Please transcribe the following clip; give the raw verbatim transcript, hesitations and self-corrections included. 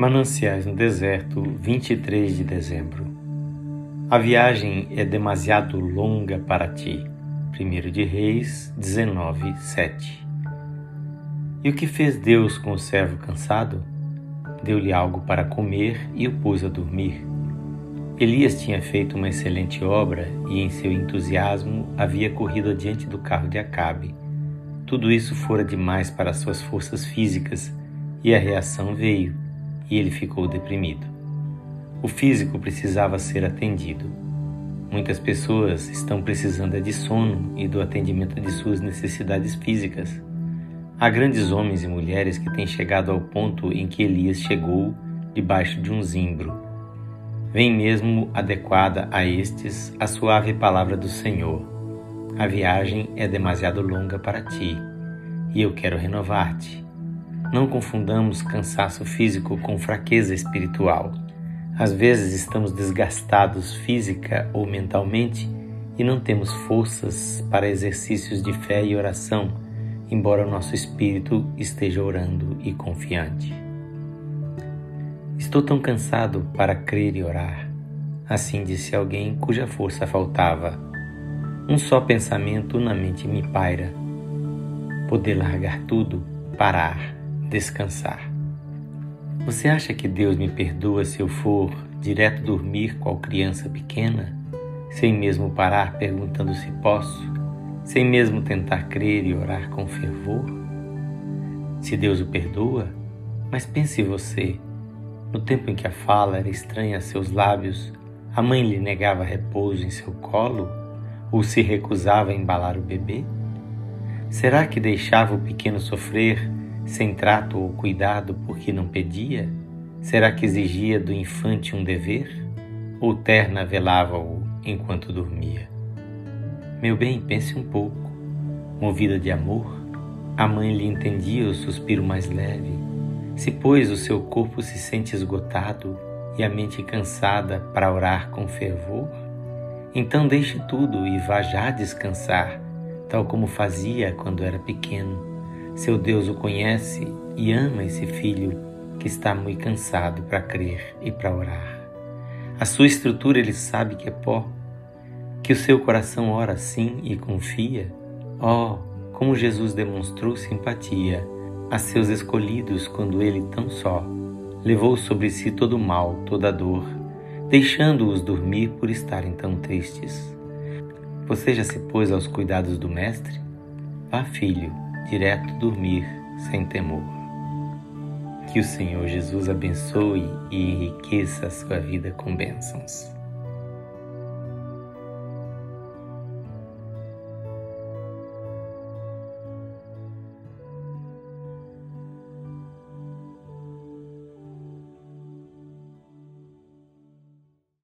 Mananciais no Deserto, vinte e três de dezembro. A viagem é demasiado longa para ti. primeiro de Reis, dezenove, sete. E o que fez Deus com o servo cansado? Deu-lhe algo para comer e o pôs a dormir. Elias tinha feito uma excelente obra e em seu entusiasmo havia corrido adiante do carro de Acabe. Tudo isso fora demais para suas forças físicas e a reação veio. E ele ficou deprimido. O físico precisava ser atendido. Muitas pessoas estão precisando de sono e do atendimento de suas necessidades físicas. Há grandes homens e mulheres que têm chegado ao ponto em que Elias chegou debaixo de um zimbro. Vem mesmo adequada a estes a suave palavra do Senhor. A viagem é demasiado longa para ti, e eu quero renovar-te. Não confundamos cansaço físico com fraqueza espiritual. Às vezes estamos desgastados física ou mentalmente e não temos forças para exercícios de fé e oração, embora o nosso espírito esteja orando e confiante. Estou tão cansado para crer e orar. Assim disse alguém cuja força faltava. Um só pensamento na mente me paira. Poder largar tudo, parar. Descansar. Você acha que Deus me perdoa se eu for direto dormir qual criança pequena, sem mesmo parar perguntando se posso, sem mesmo tentar crer e orar com fervor? Se Deus o perdoa, mas pense você, no tempo em que a fala era estranha a seus lábios, a mãe lhe negava repouso em seu colo ou se recusava a embalar o bebê? Será que deixava o pequeno sofrer sem trato ou cuidado porque não pedia? Será que exigia do infante um dever? Ou terna velava-o enquanto dormia? Meu bem, pense um pouco. Movida de amor, a mãe lhe entendia o suspiro mais leve. Se, pois, o seu corpo se sente esgotado e a mente cansada para orar com fervor, então deixe tudo e vá já descansar, tal como fazia quando era pequeno. Seu Deus o conhece e ama esse filho que está muito cansado para crer e para orar. A sua estrutura ele sabe que é pó, que o seu coração ora sim e confia. Oh, como Jesus demonstrou simpatia a seus escolhidos quando ele tão só levou sobre si todo o mal, toda a dor, deixando-os dormir por estarem tão tristes. Você já se pôs aos cuidados do Mestre? Vá, filho, direto dormir sem temor. Que o Senhor Jesus abençoe e enriqueça a sua vida com bênçãos.